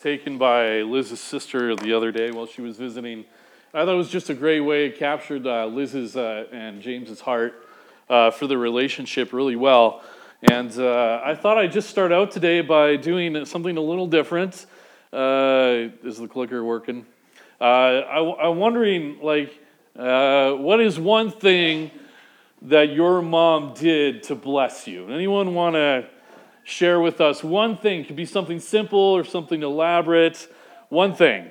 taken by Liz's sister the other day while she was visiting. I thought it was just a great way. It captured Liz's and James's heart for the relationship really well. And I thought I'd just start out today by doing something a little different. Is the clicker working? I'm wondering, what is one thing that your mom did to bless you? Anyone want to share with us one thing? It could be something simple or something elaborate. One thing.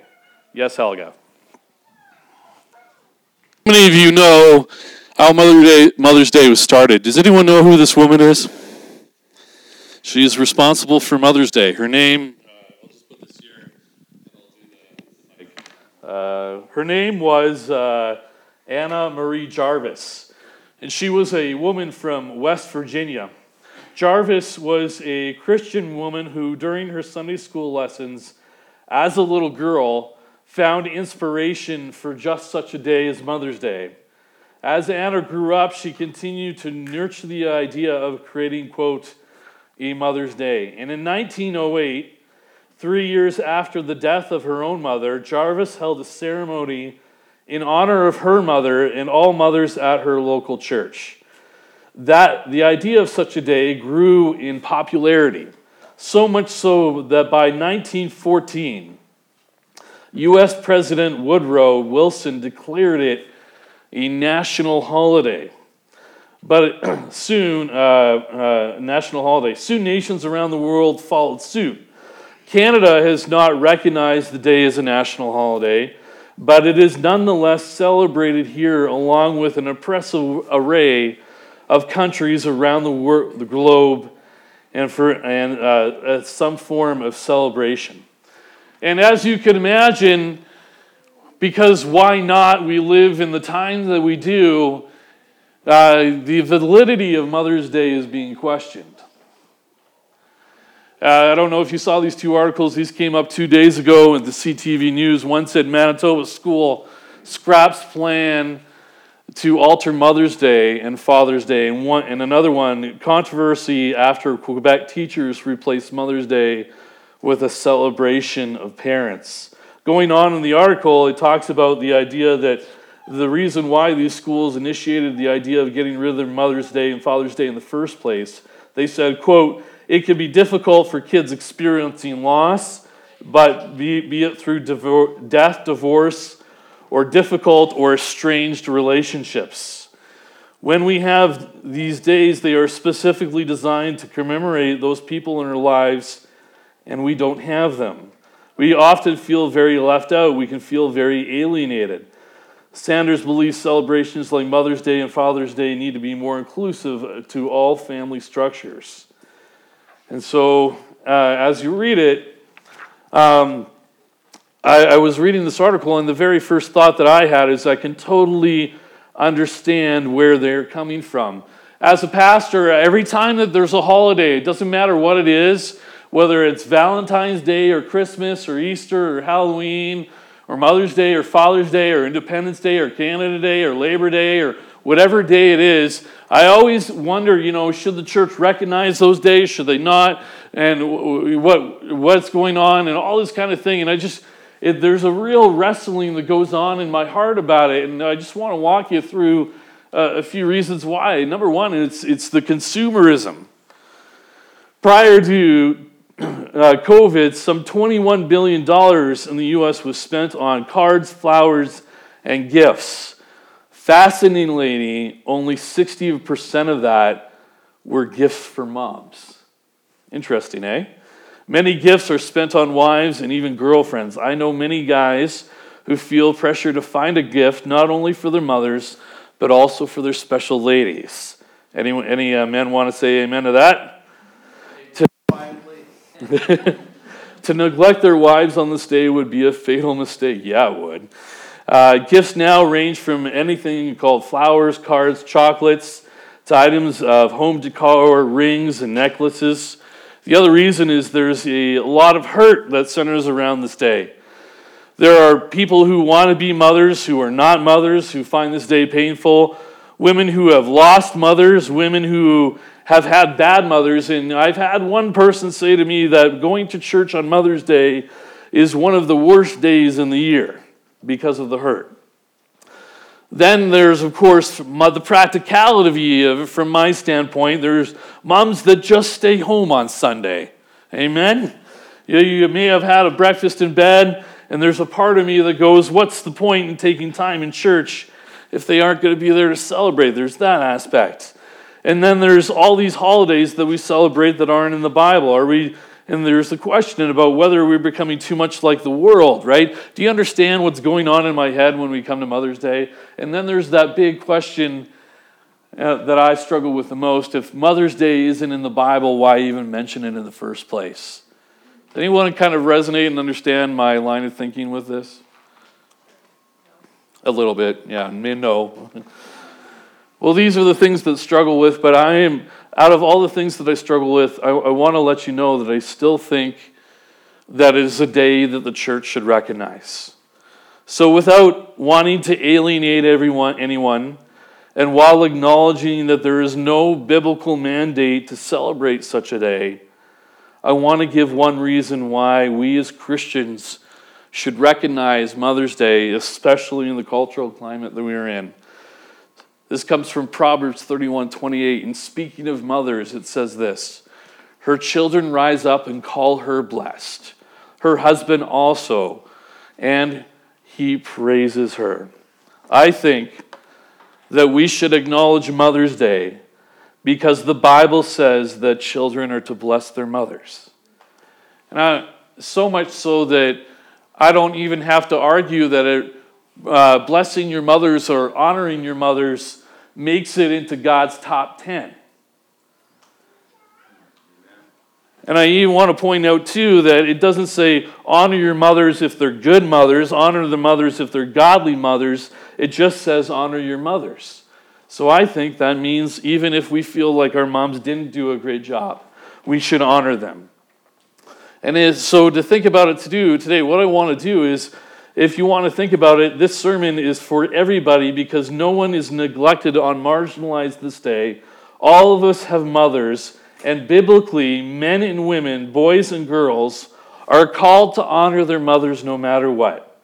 Yes, Helga. How many of you know how Mother's Day was started? Does anyone know who this woman is? She is responsible for Mother's Day. Her name... I'll just put this here. I'll do that. Her name was Anna Marie Jarvis. And she was a woman from West Virginia. Jarvis was a Christian woman who, during her Sunday school lessons as a little girl, found inspiration for just such a day as Mother's Day. As Anna grew up, she continued to nurture the idea of creating, quote, a Mother's Day. And in 1908, 3 years after the death of her own mother, Jarvis held a ceremony in honor of her mother and all mothers at her local church. That the idea of such a day grew in popularity, so much so that by 1914, U.S. President Woodrow Wilson declared it a national holiday. But soon nations around the world followed suit. Canada has not recognized the day as a national holiday, but it is nonetheless celebrated here along with an impressive array of countries around the globe, and some form of celebration. And as you can imagine, because why not? We live in the time that we do. The validity of Mother's Day is being questioned. I don't know if you saw these two articles. These came up 2 days ago at the CTV News. One said Manitoba school scraps plan to alter Mother's Day and Father's Day, and another one, controversy after Quebec teachers replaced Mother's Day with a celebration of parents. Going on in the article, it talks about the idea that the reason why these schools initiated the idea of getting rid of Mother's Day and Father's Day in the first place, they said, quote, it can be difficult for kids experiencing loss, but be it through death, divorce, or difficult or estranged relationships. When we have these days, they are specifically designed to commemorate those people in our lives, and we don't have them. We often feel very left out. We can feel very alienated. Sanders believes celebrations like Mother's Day and Father's Day need to be more inclusive to all family structures. And so, as you read it, I was reading this article, and the very first thought that I had is I can totally understand where they're coming from. As a pastor, every time that there's a holiday, it doesn't matter what it is, whether it's Valentine's Day or Christmas or Easter or Halloween or Mother's Day or Father's Day or Independence Day or Canada Day or Labor Day or whatever day it is, I always wonder, should the church recognize those days? Should they not? And what's going on and all this kind of thing. And there's a real wrestling that goes on in my heart about it, and I just want to walk you through a few reasons why. Number one, it's the consumerism. Prior to COVID, some $21 billion in the U.S. was spent on cards, flowers, and gifts. Fascinatingly, only 60% of that were gifts for moms. Interesting, eh? Many gifts are spent on wives and even girlfriends. I know many guys who feel pressure to find a gift not only for their mothers, but also for their special ladies. Any men want to say amen to that? To neglect their wives on this day would be a fatal mistake. Yeah, it would. Gifts now range from anything called flowers, cards, chocolates, to items of home decor, rings, and necklaces. The other reason is there's a lot of hurt that centers around this day. There are people who want to be mothers, who are not mothers, who find this day painful. Women who have lost mothers, women who have had bad mothers. And I've had one person say to me that going to church on Mother's Day is one of the worst days in the year because of the hurt. Then there's, of course, the practicality of it from my standpoint. There's moms that just stay home on Sunday. Amen? You may have had a breakfast in bed, and there's a part of me that goes, what's the point in taking time in church if they aren't going to be there to celebrate? There's that aspect. And then there's all these holidays that we celebrate that aren't in the Bible. And there's the question about whether we're becoming too much like the world, right? Do you understand what's going on in my head when we come to Mother's Day? And then there's that big question that I struggle with the most. If Mother's Day isn't in the Bible, why even mention it in the first place? Anyone kind of resonate and understand my line of thinking with this? A little bit, yeah, no. Well, these are the things that I struggle with, but I am... Out of all the things that I struggle with, I want to let you know that I still think that it is a day that the church should recognize. So without wanting to alienate anyone, and while acknowledging that there is no biblical mandate to celebrate such a day, I want to give one reason why we as Christians should recognize Mother's Day, especially in the cultural climate that we are in. This comes from Proverbs 31:28. And speaking of mothers, it says this: her children rise up and call her blessed, her husband also, and he praises her. I think that we should acknowledge Mother's Day because the Bible says that children are to bless their mothers. And so much so that I don't even have to argue that blessing your mothers or honoring your mothers makes it into God's top 10. And I even want to point out, too, that it doesn't say honor your mothers if they're good mothers, honor the mothers if they're godly mothers. It just says honor your mothers. So I think that means even if we feel like our moms didn't do a great job, we should honor them. And so to think about it today, what I want to do is, if you want to think about it, this sermon is for everybody because no one is neglected or marginalized this day. All of us have mothers, and biblically, men and women, boys and girls, are called to honor their mothers no matter what.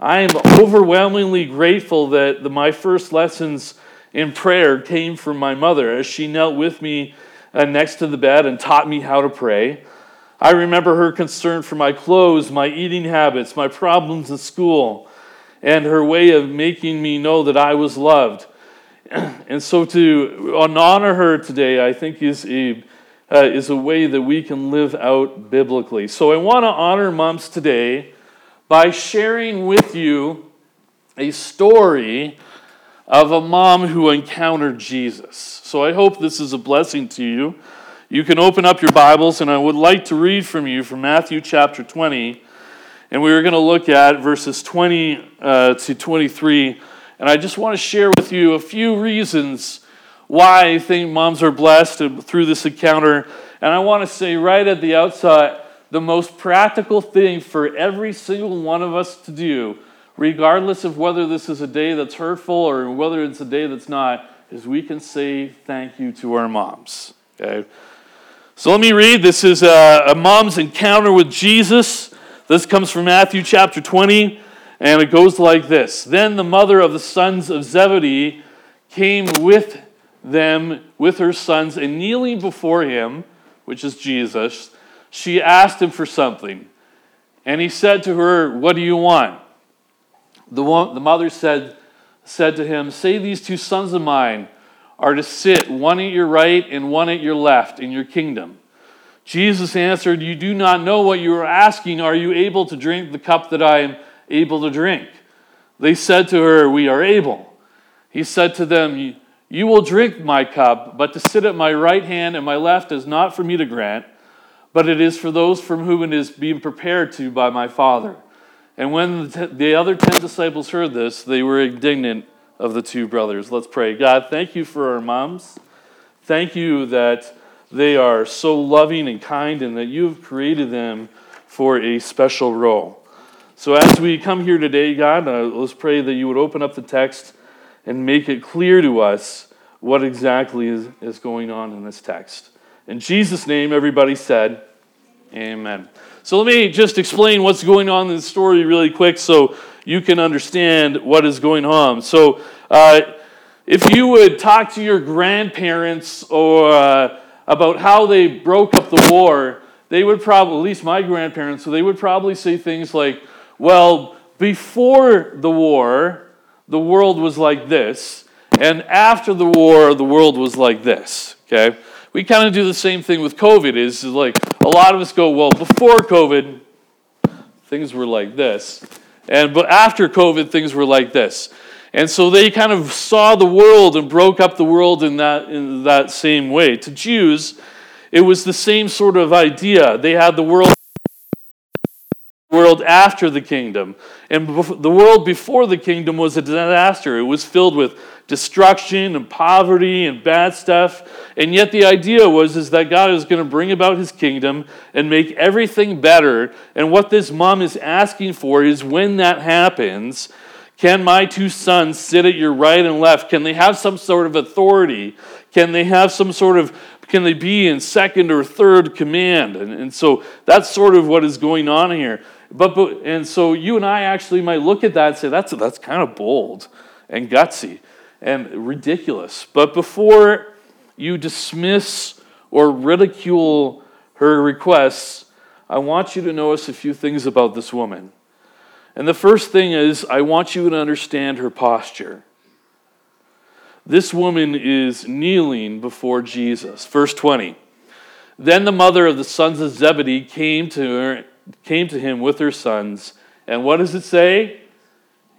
I am overwhelmingly grateful that my first lessons in prayer came from my mother as she knelt with me next to the bed and taught me how to pray. I remember her concern for my clothes, my eating habits, my problems in school, and her way of making me know that I was loved. And so to honor her today, I think, is a way that we can live out biblically. So I want to honor moms today by sharing with you a story of a mom who encountered Jesus. So I hope this is a blessing to you. You can open up your Bibles, and I would like to read from Matthew chapter 20, and we are going to look at verses 20 to 23, and I just want to share with you a few reasons why I think moms are blessed through this encounter, and I want to say right at the outset, the most practical thing for every single one of us to do, regardless of whether this is a day that's hurtful or whether it's a day that's not, is we can say thank you to our moms, okay? So let me read. This is a mom's encounter with Jesus. This comes from Matthew chapter 20, and it goes like this. Then the mother of the sons of Zebedee came with them, with her sons, and kneeling before him, which is Jesus, she asked him for something. And he said to her, "What do you want?" The mother said to him, "Say these two sons of mine are to sit, one at your right and one at your left, in your kingdom." Jesus answered, "You do not know what you are asking. Are you able to drink the cup that I am able to drink?" They said to her, "We are able." He said to them, "You will drink my cup, but to sit at my right hand and my left is not for me to grant, but it is for those from whom it is being prepared to by my Father." And when the other 10 disciples heard this, they were indignant of the two brothers. Let's pray. God, thank you for our moms. Thank you that they are so loving and kind and that you've created them for a special role. So as we come here today, God, let's pray that you would open up the text and make it clear to us what exactly is going on in this text. In Jesus' name, everybody said, Amen. So let me just explain what's going on in the story really quick so you can understand what is going on. So if you would talk to your grandparents or about how they broke up the war, they would probably, at least my grandparents, so they would probably say things like, well, before the war, the world was like this, and after the war, the world was like this, okay? We kind of do the same thing with COVID, is like a lot of us go, well, before COVID, things were like this, but after COVID, things were like this. And so they kind of saw the world and broke up the world in that same way. To Jews, it was the same sort of idea. They had the world after the kingdom. And the world before the kingdom was a disaster. It was filled with destruction and poverty and bad stuff. And yet the idea was that God is going to bring about his kingdom and make everything better. And what this mom is asking for is when that happens, can my two sons sit at your right and left? Can they have some sort of authority? Can they have some sort of, can they be in second or third command? And so that's sort of what is going on here. But and so you and I actually might look at that and say, that's kind of bold and gutsy and ridiculous. But before you dismiss or ridicule her requests, I want you to notice a few things about this woman. And the first thing is, I want you to understand her posture. This woman is kneeling before Jesus. Verse 20. Then the mother of the sons of Zebedee came to him with her sons. And what does it say?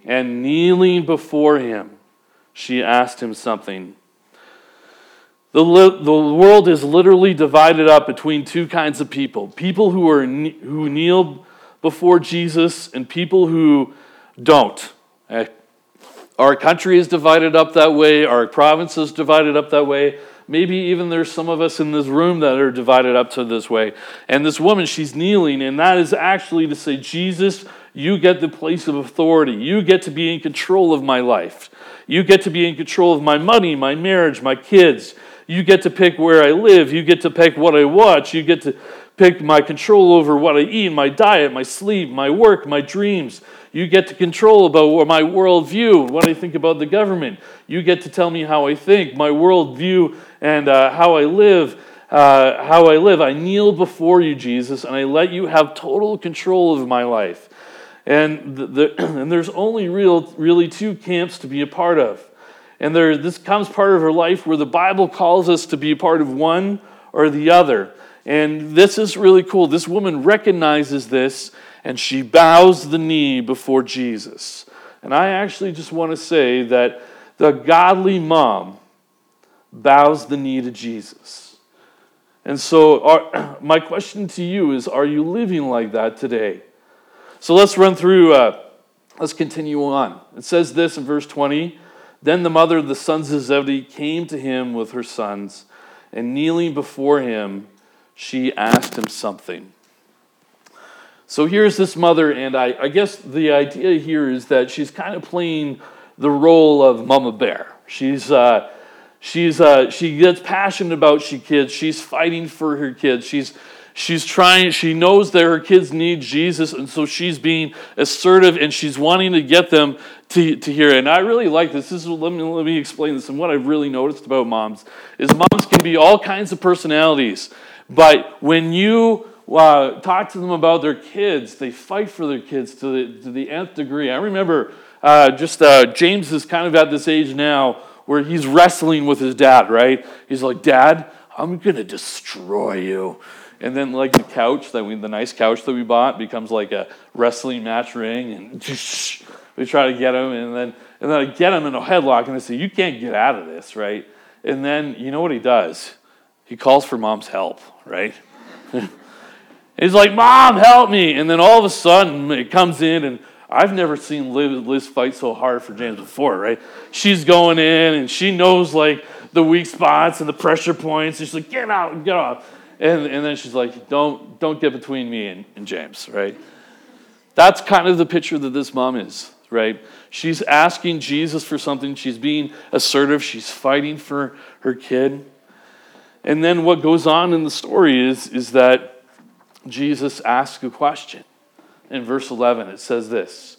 And kneeling before him, she asked him something. The world is literally divided up between two kinds of people. People who kneel before Jesus and people who don't. Our country is divided up that way. Our province is divided up that way. Maybe even there's some of us in this room that are divided up to this way. And this woman, she's kneeling, and that is actually to say, Jesus, you get the place of authority. You get to be in control of my life. You get to be in control of my money, my marriage, my kids. You get to pick where I live. You get to pick what I watch. You get to pick my control over what I eat, my diet, my sleep, my work, my dreams. You get to control about my worldview, what I think about the government. You get to tell me how I think, my worldview, and how I live. I kneel before you, Jesus, and I let you have total control of my life. And and there's only really two camps to be a part of. And this comes part of her life where the Bible calls us to be a part of one or the other. And this is really cool. This woman recognizes this, and she bows the knee before Jesus. And I actually just want to say that the godly mom bows the knee to Jesus. And so my question to you is, are you living like that today? So let's run through, let's continue on. It says this in verse 20, Then the mother of the sons of Zebedee came to him with her sons, and kneeling before him, she asked him something. So here's this mother, and I guess the idea here is that she's kind of playing the role of Mama Bear. She gets passionate about her kids. She's fighting for her kids. She's trying. She knows that her kids need Jesus, and so she's being assertive, and she's wanting to get them to hear it. And I really like this. Let me explain this. And what I've really noticed about moms is moms can be all kinds of personalities. But when you talk to them about their kids, they fight for their kids to the nth degree. I remember James is kind of at this age now where he's wrestling with his dad, right? He's like, Dad, I'm going to destroy you. And then like the couch, the nice couch that we bought becomes like a wrestling match ring. And we try to get him. And then I get him in a headlock and I say, you can't get out of this, right? And then you know what he does? He calls for mom's help, right? He's like, Mom, help me. And then all of a sudden, it comes in, and I've never seen Liz fight so hard for James before, right? She's going in, and she knows, like, the weak spots and the pressure points. And she's like, get out. And then she's like, don't get between me and James, right? That's kind of the picture that this mom is, right? She's asking Jesus for something. She's being assertive. She's fighting for her kid. And then what goes on in the story is that Jesus asks a question. In verse 11, it says this,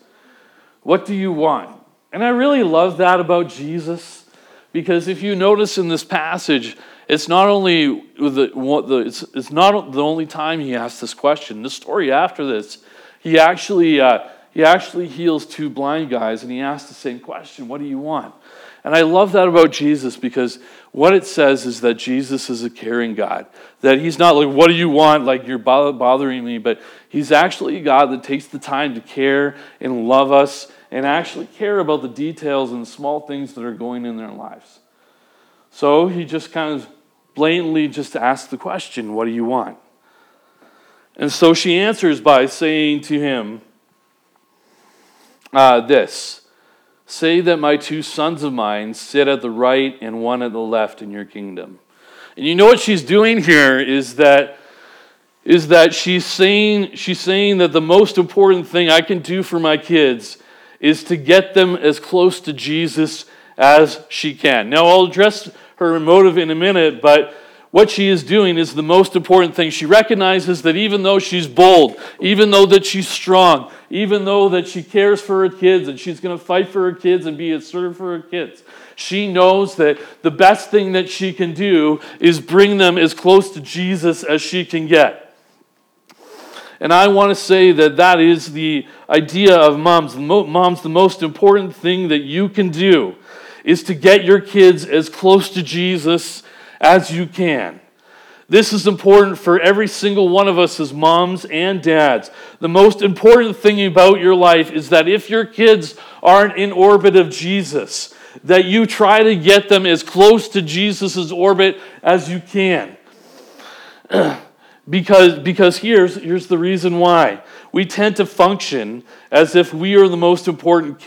"What do you want?" And I really love that about Jesus, because if you notice in this passage, it's not the only time he asks this question. The story after this, he actually heals two blind guys, and he asks the same question, "What do you want?" And I love that about Jesus, because what it says is that Jesus is a caring God. That he's not like, "What do you want? Like, you're bothering me." But he's actually a God that takes the time to care and love us and actually care about the details and small things that are going in their lives. So he just kind of blatantly just asks the question, "What do you want?" And so she answers by saying to him this, "Say that my two sons of mine sit at the right and one at the left in your kingdom." And you know what she's doing here is that she's saying that the most important thing I can do for my kids is to get them as close to Jesus as she can. Now, I'll address her motive in a minute, but what she is doing is the most important thing. She recognizes that even though she's bold, even though that she's strong, even though that she cares for her kids and she's going to fight for her kids and be a servant for her kids, she knows that the best thing that she can do is bring them as close to Jesus as she can get. And I want to say that that is the idea of moms. Moms, the most important thing that you can do is to get your kids as close to Jesus as you can. This is important for every single one of us as moms and dads. The most important thing about your life is that if your kids aren't in orbit of Jesus, that you try to get them as close to Jesus' orbit as you can. Because here's the reason why. We tend to function as if we are the most important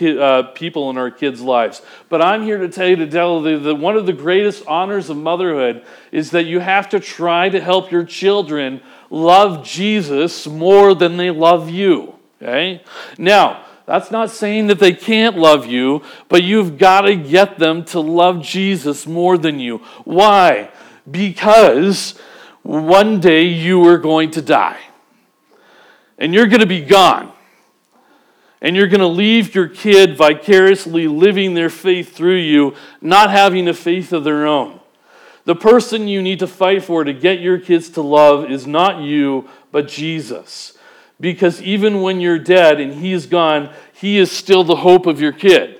people in our kids' lives. But I'm here to tell you that one of the greatest honors of motherhood is that you have to try to help your children love Jesus more than they love you. Okay? Now, that's not saying that they can't love you, but you've got to get them to love Jesus more than you. Why? Because one day you are going to die. And you're going to be gone. And you're going to leave your kid vicariously living their faith through you, not having a faith of their own. The person you need to fight for to get your kids to love is not you, but Jesus. Because even when you're dead and he is gone, he is still the hope of your kid.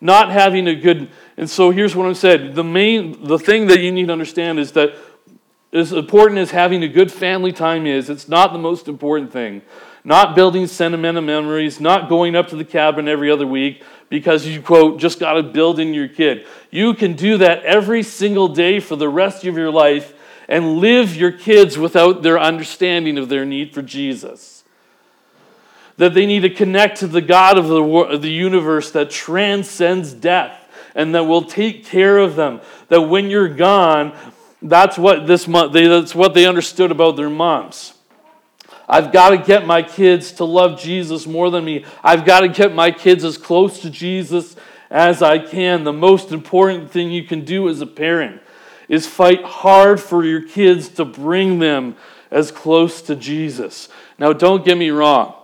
Not having a good... And so here's what I'm saying. The thing that you need to understand is that as important as having a good family time is, it's not the most important thing. Not building sentimental memories, not going up to the cabin every other week because you, quote, just got to build in your kid. You can do that every single day for the rest of your life and live your kids without their understanding of their need for Jesus. That they need to connect to the God of the universe that transcends death and that will take care of them. That when you're gone... That's what they understood about their moms. I've got to get my kids to love Jesus more than me. I've got to get my kids as close to Jesus as I can. The most important thing you can do as a parent is fight hard for your kids to bring them as close to Jesus. Now, don't get me wrong.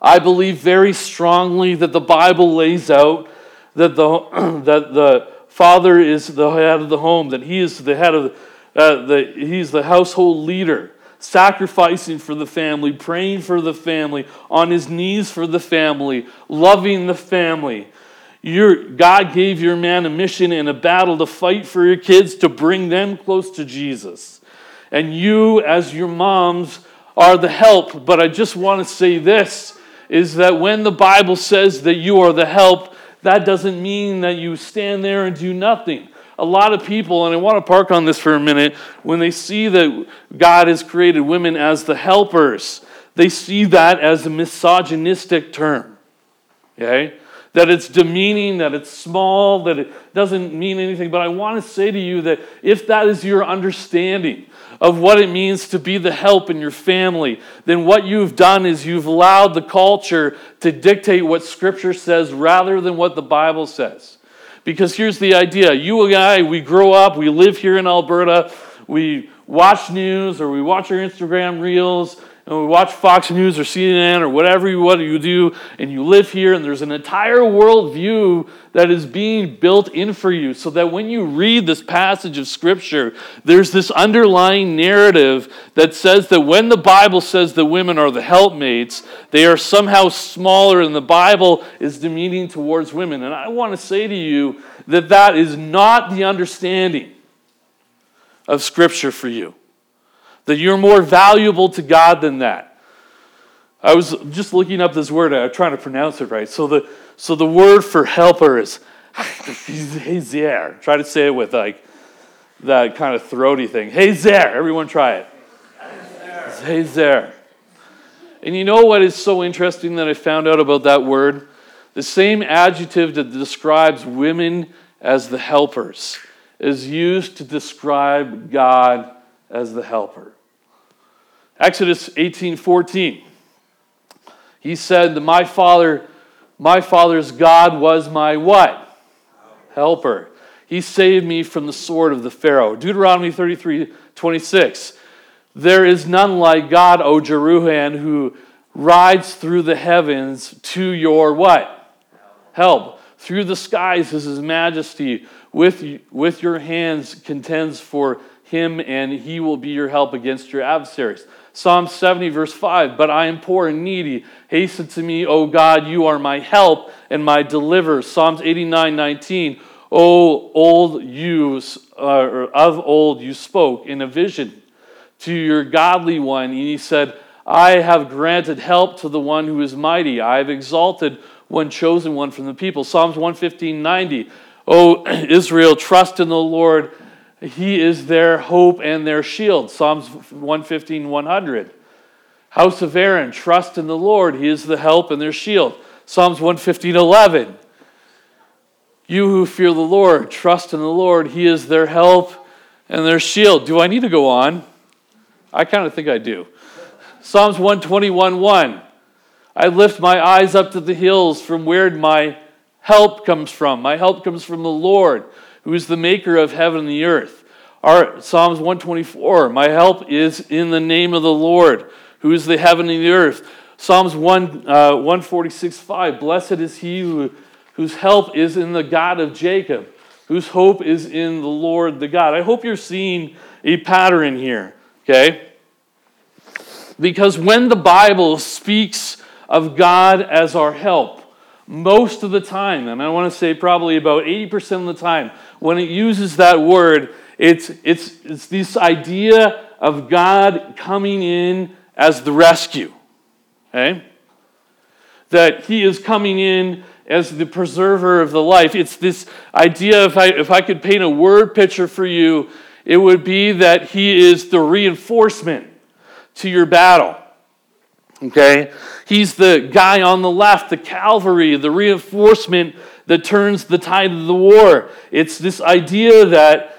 I believe very strongly that the Bible lays out that the Father is the head of the home, that he is the head of he's the household leader, sacrificing for the family, praying for the family, on his knees for the family, loving the family. God gave your man a mission and a battle to fight for your kids to bring them close to Jesus. And you, as your moms, are the help. But I just want to say this, is that when the Bible says that you are the help, that doesn't mean that you stand there and do nothing. A lot of people, and I want to park on this for a minute, when they see that God has created women as the helpers, they see that as a misogynistic term. Okay? That it's demeaning, that it's small, that it doesn't mean anything. But I want to say to you that if that is your understanding of what it means to be the help in your family, then what you've done is you've allowed the culture to dictate what Scripture says rather than what the Bible says. Because here's the idea. You and I, we grow up, we live here in Alberta, we watch news or we watch our Instagram reels and we watch Fox News or CNN or whatever you do, and you live here, and there's an entire worldview that is being built in for you, so that when you read this passage of Scripture, there's this underlying narrative that says that when the Bible says that women are the helpmates, they are somehow smaller, and the Bible is demeaning towards women. And I want to say to you that that is not the understanding of Scripture for you. That you're more valuable to God than that. I was just looking up this word. I'm trying to pronounce it right. So the word for helper is Hazer. Try to say it with like that kind of throaty thing. Hazer. Everyone try it. Hazer. And you know what is so interesting that I found out about that word? The same adjective that describes women as the helpers is used to describe God as the helper. Exodus 18:14. He said that my father's God was my what? Helper. He saved me from the sword of the Pharaoh. Deuteronomy 33:26. There is none like God, O Jeruhan, who rides through the heavens to your what? Help. Through the skies is his majesty. With your hands contends for him, and he will be your help against your adversaries. Psalm 70, verse 5, but I am poor and needy. Hasten to me, O God, you are my help and my deliverer. Psalms 89, 19, of old you spoke in a vision to your godly one, and he said, I have granted help to the one who is mighty. I have exalted one chosen one from the people. Psalms 115, 90, O Israel, trust in the Lord. He is their hope and their shield. Psalms 115, 100. House of Aaron, trust in the Lord. He is the help and their shield. Psalms 115, 11. You who fear the Lord, trust in the Lord. He is their help and their shield. Do I need to go on? I kind of think I do. Psalms 121, 1. I lift my eyes up to the hills from where my help comes from. My help comes from the Lord, who is the maker of heaven and the earth. Psalms 124, my help is in the name of the Lord, who is the heaven and the earth. Psalms 146:5, blessed is he whose help is in the God of Jacob, whose hope is in the Lord the God. I hope you're seeing a pattern here, okay? Because when the Bible speaks of God as our help, most of the time, and I want to say probably about 80% of the time, when it uses that word, it's this idea of God coming in as the rescue. Okay? That he is coming in as the preserver of the life. It's this idea, if I could paint a word picture for you, it would be that he is the reinforcement to your battle. Okay? He's the guy on the left, the cavalry, the reinforcement that turns the tide of the war. It's this idea that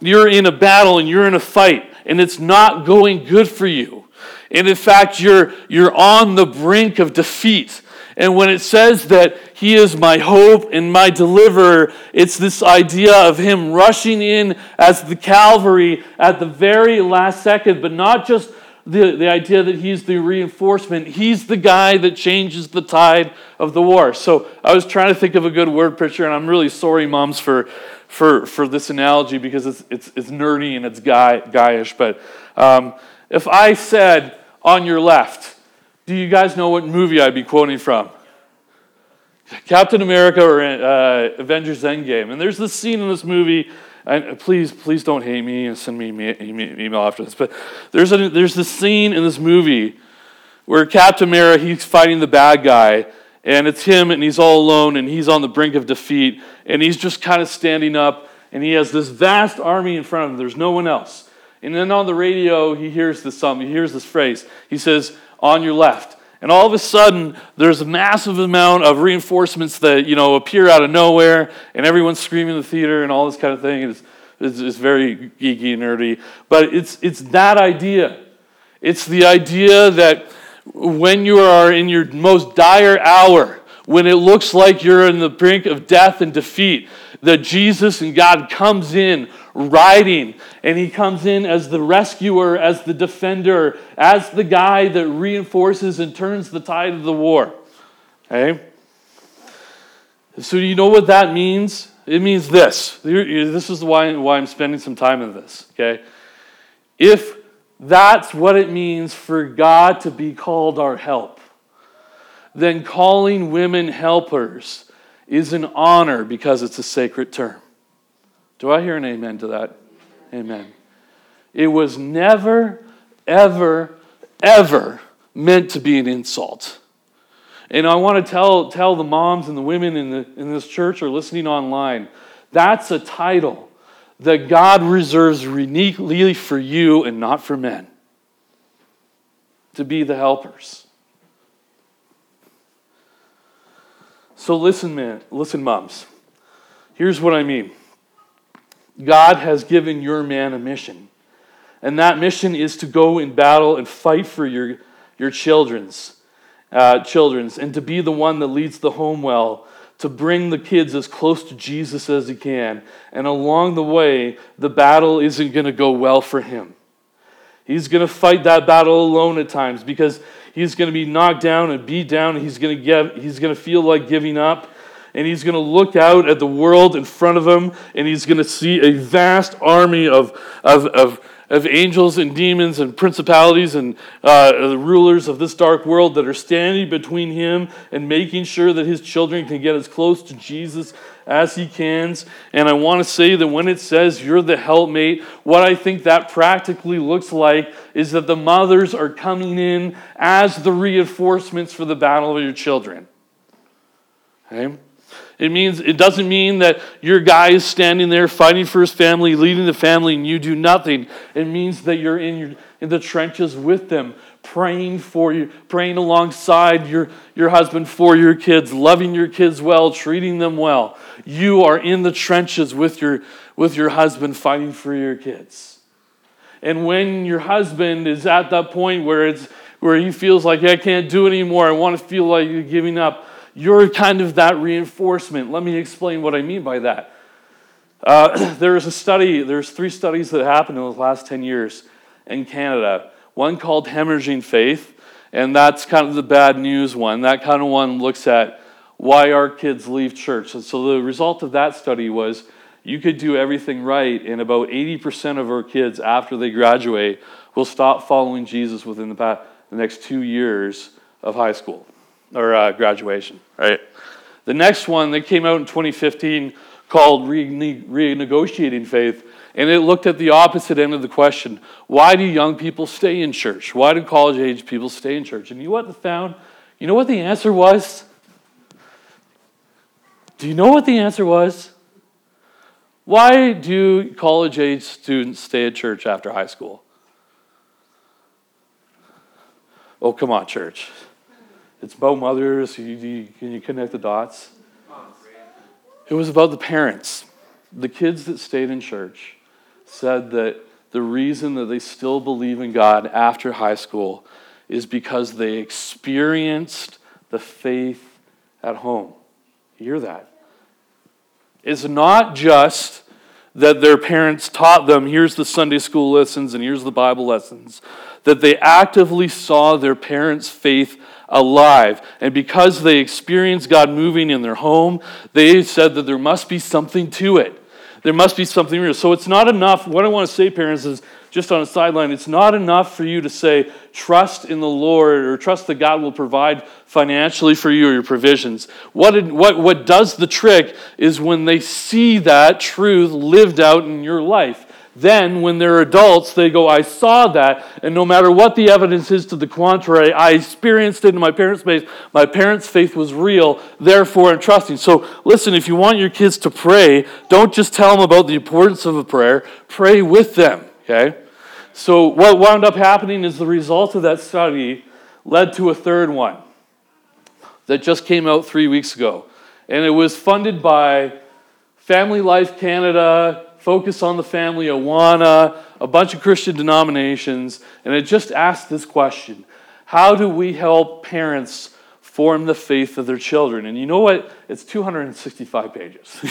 you're in a battle and you're in a fight, and it's not going good for you. And in fact, you're on the brink of defeat. And when it says that he is my hope and my deliverer, it's this idea of him rushing in as the cavalry at the very last second, but not just the idea that he's the reinforcement. He's the guy that changes the tide of the war. So I was trying to think of a good word picture, and I'm really sorry, moms, for this analogy, because it's nerdy and it's guyish. But if I said, on your left, do you guys know what movie I'd be quoting from? Captain America or Avengers Endgame. And there's this scene in this movie. And please don't hate me and send me an email after this. But there's this scene in this movie where Captain America, he's fighting the bad guy, and it's him, and he's all alone, and he's on the brink of defeat, and he's just kind of standing up, and he has this vast army in front of him. There's no one else. And then on the radio, he hears this something. He hears this phrase. He says, on your left. And all of a sudden, there's a massive amount of reinforcements that, appear out of nowhere, and everyone's screaming in the theater and all this kind of thing. It's very geeky and nerdy. But it's that idea. It's the idea that when you are in your most dire hour, when it looks like you're on the brink of death and defeat, that Jesus and God comes in riding, and he comes in as the rescuer, as the defender, as the guy that reinforces and turns the tide of the war. Okay? So you know what that means? It means this. This is why I'm spending some time in this. Okay? If that's what it means for God to be called our help, then calling women helpers is an honor because it's a sacred term. Do I hear an amen to that? Amen. It was never, ever, ever meant to be an insult. And I want to tell the moms and the women in this church or listening online, that's a title that God reserves uniquely for you and not for men, to be the helpers. So listen, man. Listen, moms. Here's what I mean. God has given your man a mission. And that mission is to go in battle and fight for your children's, and to be the one that leads the home well, to bring the kids as close to Jesus as he can. And along the way, the battle isn't going to go well for him. He's going to fight that battle alone at times because he's going to be knocked down and beat down. And he's going to feel like giving up. And he's going to look out at the world in front of him. And he's going to see a vast army of angels and demons and principalities and the rulers of this dark world that are standing between him and making sure that his children can get as close to Jesus as he can. And I want to say that when it says you're the helpmate, what I think that practically looks like is that the mothers are coming in as the reinforcements for the battle of your children. Okay? It doesn't mean that your guy is standing there fighting for his family, leading the family, and you do nothing. It means that you're in the trenches with them, praying for you, praying alongside your husband for your kids, loving your kids well, treating them well. You are in the trenches with your husband, fighting for your kids. And when your husband is at that point where he feels like, I can't do it anymore, I want to feel like you're giving up, you're kind of that reinforcement. Let me explain what I mean by that. There's 3 studies that happened in the last 10 years in Canada. One called Hemorrhaging Faith, and that's kind of the bad news one. That kind of one looks at why our kids leave church. And so the result of that study was you could do everything right, and about 80% of our kids after they graduate will stop following Jesus within the next 2 years of high school. Or graduation, right? The next one that came out in 2015 called Renegotiating Faith, and it looked at the opposite end of the question. Why do young people stay in church? Why do college-age people stay in church? And you know what they found? You know what the answer was? Do you know what the answer was? Why do college-age students stay at church after high school? Oh, come on, church. It's about mothers. Can you connect the dots? It was about the parents. The kids that stayed in church said that the reason that they still believe in God after high school is because they experienced the faith at home. You hear that? It's not just that their parents taught them, here's the Sunday school lessons and here's the Bible lessons, that they actively saw their parents' faith alive. And because they experienced God moving in their home, they said that there must be something to it. There must be something real. So it's not enough. What I want to say, parents, is just on a sideline, it's not enough for you to say, trust in the Lord or trust that God will provide financially for you or your provisions. What does the trick is when they see that truth lived out in your life. Then, when they're adults, they go, I saw that, and no matter what the evidence is to the contrary, I experienced it in my parents' faith. My parents' faith was real, therefore I'm trusting. So, listen, if you want your kids to pray, don't just tell them about the importance of a prayer. Pray with them, okay? So, what wound up happening is the result of that study led to a third one that just came out 3 weeks ago. And it was funded by Family Life Canada, Focus on the Family, Awana, a bunch of Christian denominations, and it just asked this question. How do we help parents form the faith of their children. And you know what? It's 265 pages.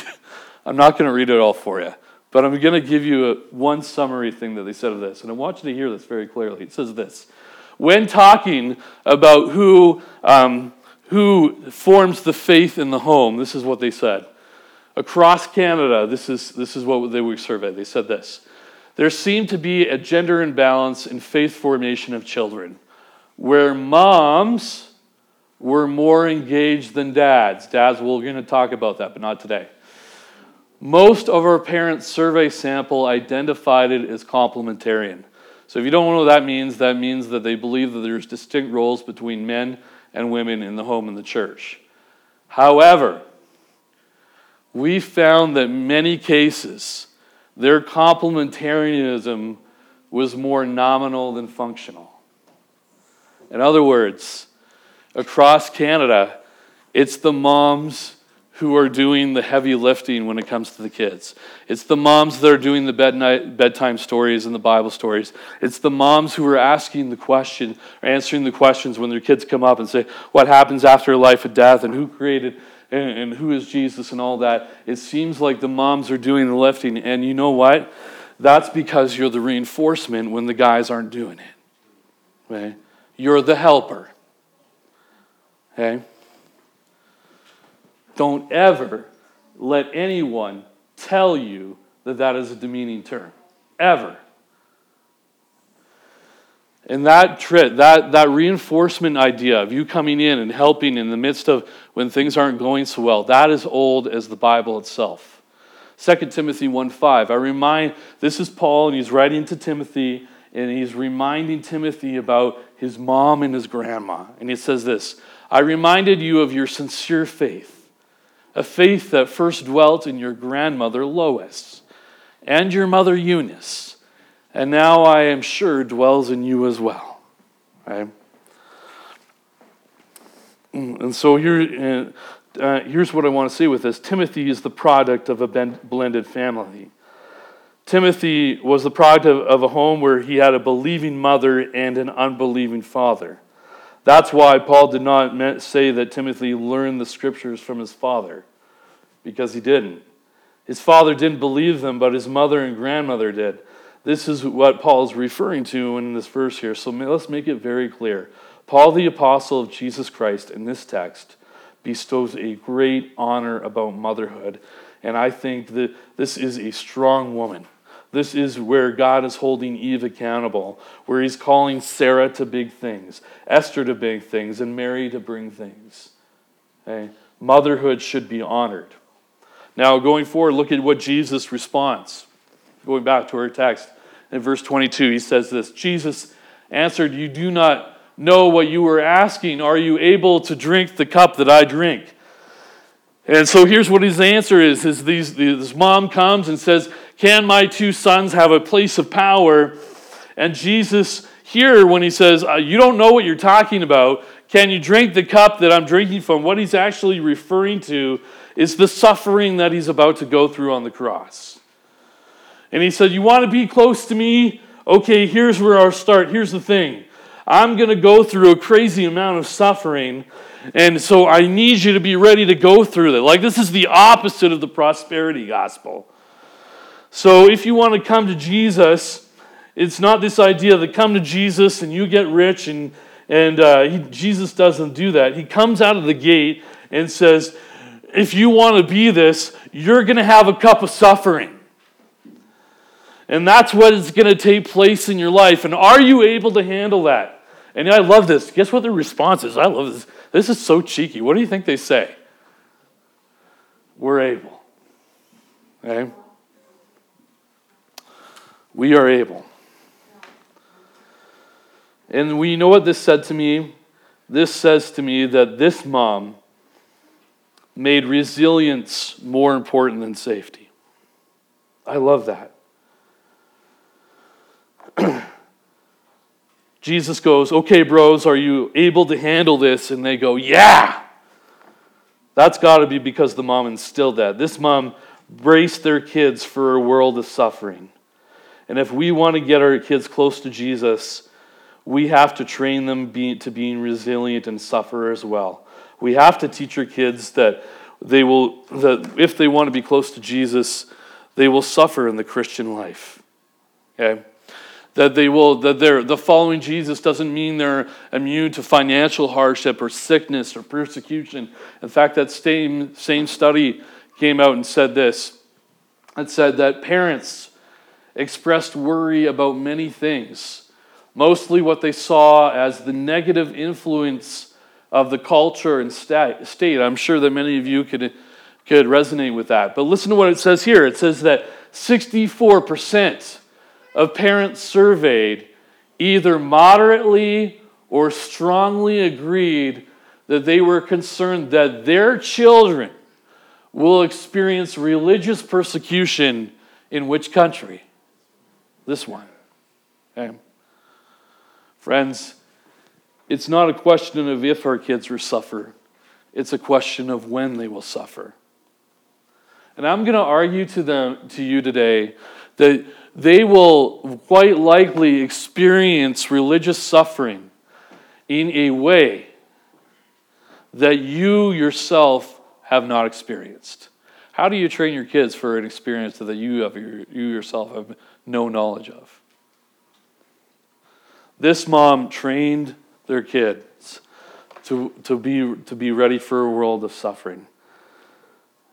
I'm not going to read it all for you, but I'm going to give you one summary thing that they said of this. And I want you to hear this very clearly. It says this. When talking about who forms the faith in the home, this is what they said. Across Canada, this is what they were surveyed. They said this. There seemed to be a gender imbalance in faith formation of children, where moms were more engaged than dads. Dads, we're going to talk about that, but not today. Most of our parents' survey sample identified it as complementarian. So if you don't know what that means that they believe that there's distinct roles between men and women in the home and the church. However, we found that in many cases, their complementarianism was more nominal than functional. In other words, across Canada, it's the moms who are doing the heavy lifting when it comes to the kids. It's the moms that are doing the bedtime stories and the Bible stories. It's the moms who are asking the question, or answering the questions when their kids come up and say, what happens after life and death, and who created, and who is Jesus, and all that. It seems like the moms are doing the lifting, and you know what? That's because you're the reinforcement when the guys aren't doing it. Okay? You're the helper. Okay? Don't ever let anyone tell you that that is a demeaning term. Ever. And that reinforcement idea of you coming in and helping in the midst of when things aren't going so well, that is old as the Bible itself. 2 Timothy 1:5, this is Paul, and he's writing to Timothy, and he's reminding Timothy about his mom and his grandma. And he says this, I reminded you of your sincere faith, a faith that first dwelt in your grandmother Lois and your mother Eunice, and now I am sure dwells in you as well. Right? And so here's what I want to say with this. Timothy is the product of a blended family. Timothy was the product of a home where he had a believing mother and an unbelieving father. That's why Paul did not say that Timothy learned the scriptures from his father, because he didn't. His father didn't believe them, but his mother and grandmother did. This is what Paul is referring to in this verse here, so let's make it very clear. Paul, the apostle of Jesus Christ, in this text, bestows a great honor about motherhood, and I think that this is a strong woman. This is where God is holding Eve accountable, where he's calling Sarah to big things, Esther to big things, and Mary to bring things. Okay? Motherhood should be honored. Now, going forward, look at what Jesus responds. Going back to our text, in verse 22, he says this, Jesus answered, you do not know what you were asking. Are you able to drink the cup that I drink? And so here's what his answer is this mom comes and says, can my two sons have a place of power? And Jesus here, when he says, you don't know what you're talking about, can you drink the cup that I'm drinking from? What he's actually referring to is the suffering that he's about to go through on the cross. And he said, you want to be close to me? Okay, here's where I'll start. Here's the thing. I'm going to go through a crazy amount of suffering, and so I need you to be ready to go through that. Like, this is the opposite of the prosperity gospel. So if you want to come to Jesus, it's not this idea that come to Jesus and you get rich, Jesus doesn't do that. He comes out of the gate and says, if you want to be this, you're going to have a cup of suffering. And that's what is going to take place in your life. And are you able to handle that? And I love this. Guess what their response is? I love this. This is so cheeky. What do you think they say? We're able. Okay? We are able. And we know what this said to me. This says to me that this mom made resilience more important than safety. I love that. Jesus goes, okay, bros, are you able to handle this? And they go, yeah! That's got to be because the mom instilled that. This mom braced their kids for a world of suffering. And if we want to get our kids close to Jesus, we have to train them to being resilient and suffer as well. We have to teach our kids that they will, that if they want to be close to Jesus, they will suffer in the Christian life. Okay? That they will, that they're, the following Jesus doesn't mean they're immune to financial hardship or sickness or persecution. In fact, that same study came out and said this. It said that parents expressed worry about many things, mostly what they saw as the negative influence of the culture and state. I'm sure that many of you could resonate with that. But listen to what it says here. It says that 64% of parents surveyed either moderately or strongly agreed that they were concerned that their children will experience religious persecution in which country? This one. Okay. Friends, it's not a question of if our kids will suffer. It's a question of when they will suffer. And I'm going to argue to you today that they will quite likely experience religious suffering in a way that you yourself have not experienced. How do you train your kids for an experience that you yourself have no knowledge of? This mom trained their kids to be ready for a world of suffering.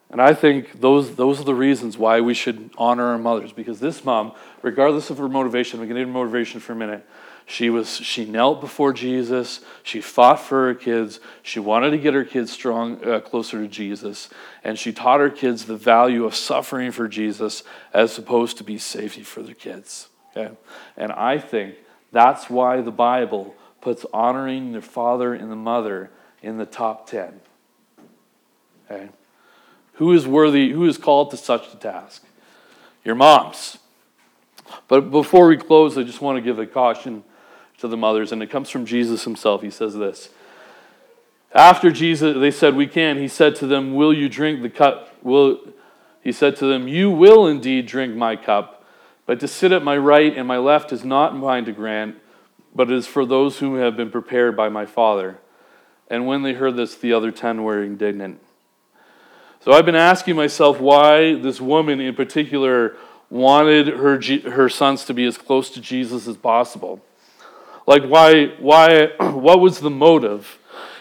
And I think those are the reasons why we should honor our mothers, because this mom, regardless of her motivation, we can leave motivation for a minute. She knelt before Jesus. She fought for her kids. She wanted to get her kids closer to Jesus, and she taught her kids the value of suffering for Jesus as opposed to be safety for their kids. Okay? And I think that's why the Bible puts honoring the father and the mother in the top 10. Okay? Who is worthy? Who is called to such a task? Your moms. But before we close, I just want to give a caution to the mothers, and it comes from Jesus himself. He says this. After Jesus, they said, "We can." He said to them, "Will you drink the cup?" He said to them, "You will indeed drink my cup, but to sit at my right and my left is not mine to grant, but it is for those who have been prepared by my Father." And when they heard this, the other 10 were indignant. So I've been asking myself why this woman in particular wanted her sons to be as close to Jesus as possible. Like what was the motive?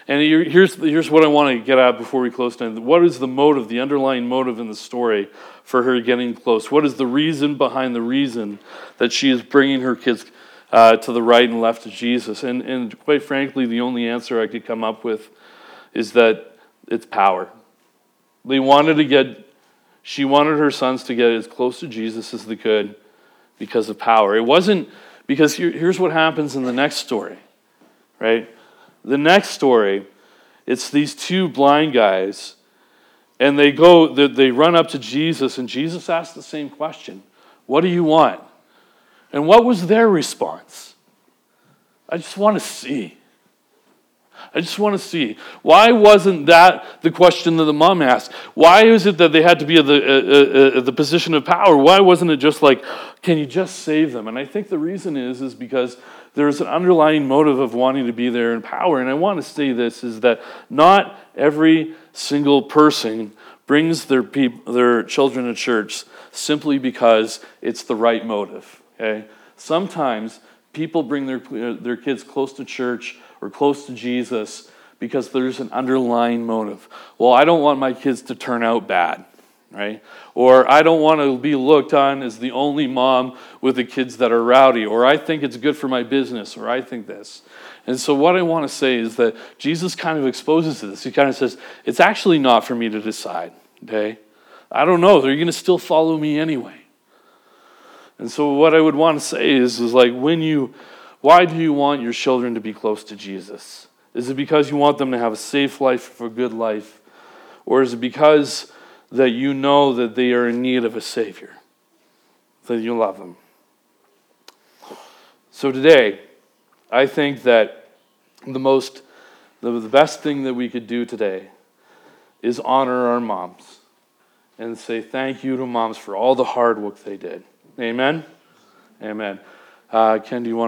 And here's what I want to get at before we close tonight. What is the motive, the underlying motive in the story for her getting close? What is the reason behind the reason that she is bringing her kids to the right and left of Jesus? And quite frankly, the only answer I could come up with is that it's power. She wanted her sons to get as close to Jesus as they could because of power. It wasn't, because here's what happens in the next story, right? The next story, it's these two blind guys, and they run up to Jesus, and Jesus asks the same question. What do you want? And what was their response? I just want to see. I just want to see. Why wasn't that the question that the mom asked? Why is it that they had to be at the position of power? Why wasn't it just like, can you just save them? And I think the reason is because there's an underlying motive of wanting to be there in power. And I want to say this, is that not every single person brings their children to church simply because it's the right motive. Okay? Sometimes people bring their kids close to church or close to Jesus because there's an underlying motive. Well, I don't want my kids to turn out bad, right? Or I don't want to be looked on as the only mom with the kids that are rowdy, or I think it's good for my business, or I think this. And so what I want to say is that Jesus kind of exposes this. He kind of says, it's actually not for me to decide, okay? I don't know. They're going to still follow me anyway. And so what I would want to say is like, why do you want your children to be close to Jesus? Is it because you want them to have a safe life, a good life? Or is it because that you know that they are in need of a Savior? That you love them? So today, I think that the best thing that we could do today is honor our moms and say thank you to moms for all the hard work they did. Amen? Amen. Ken, do you want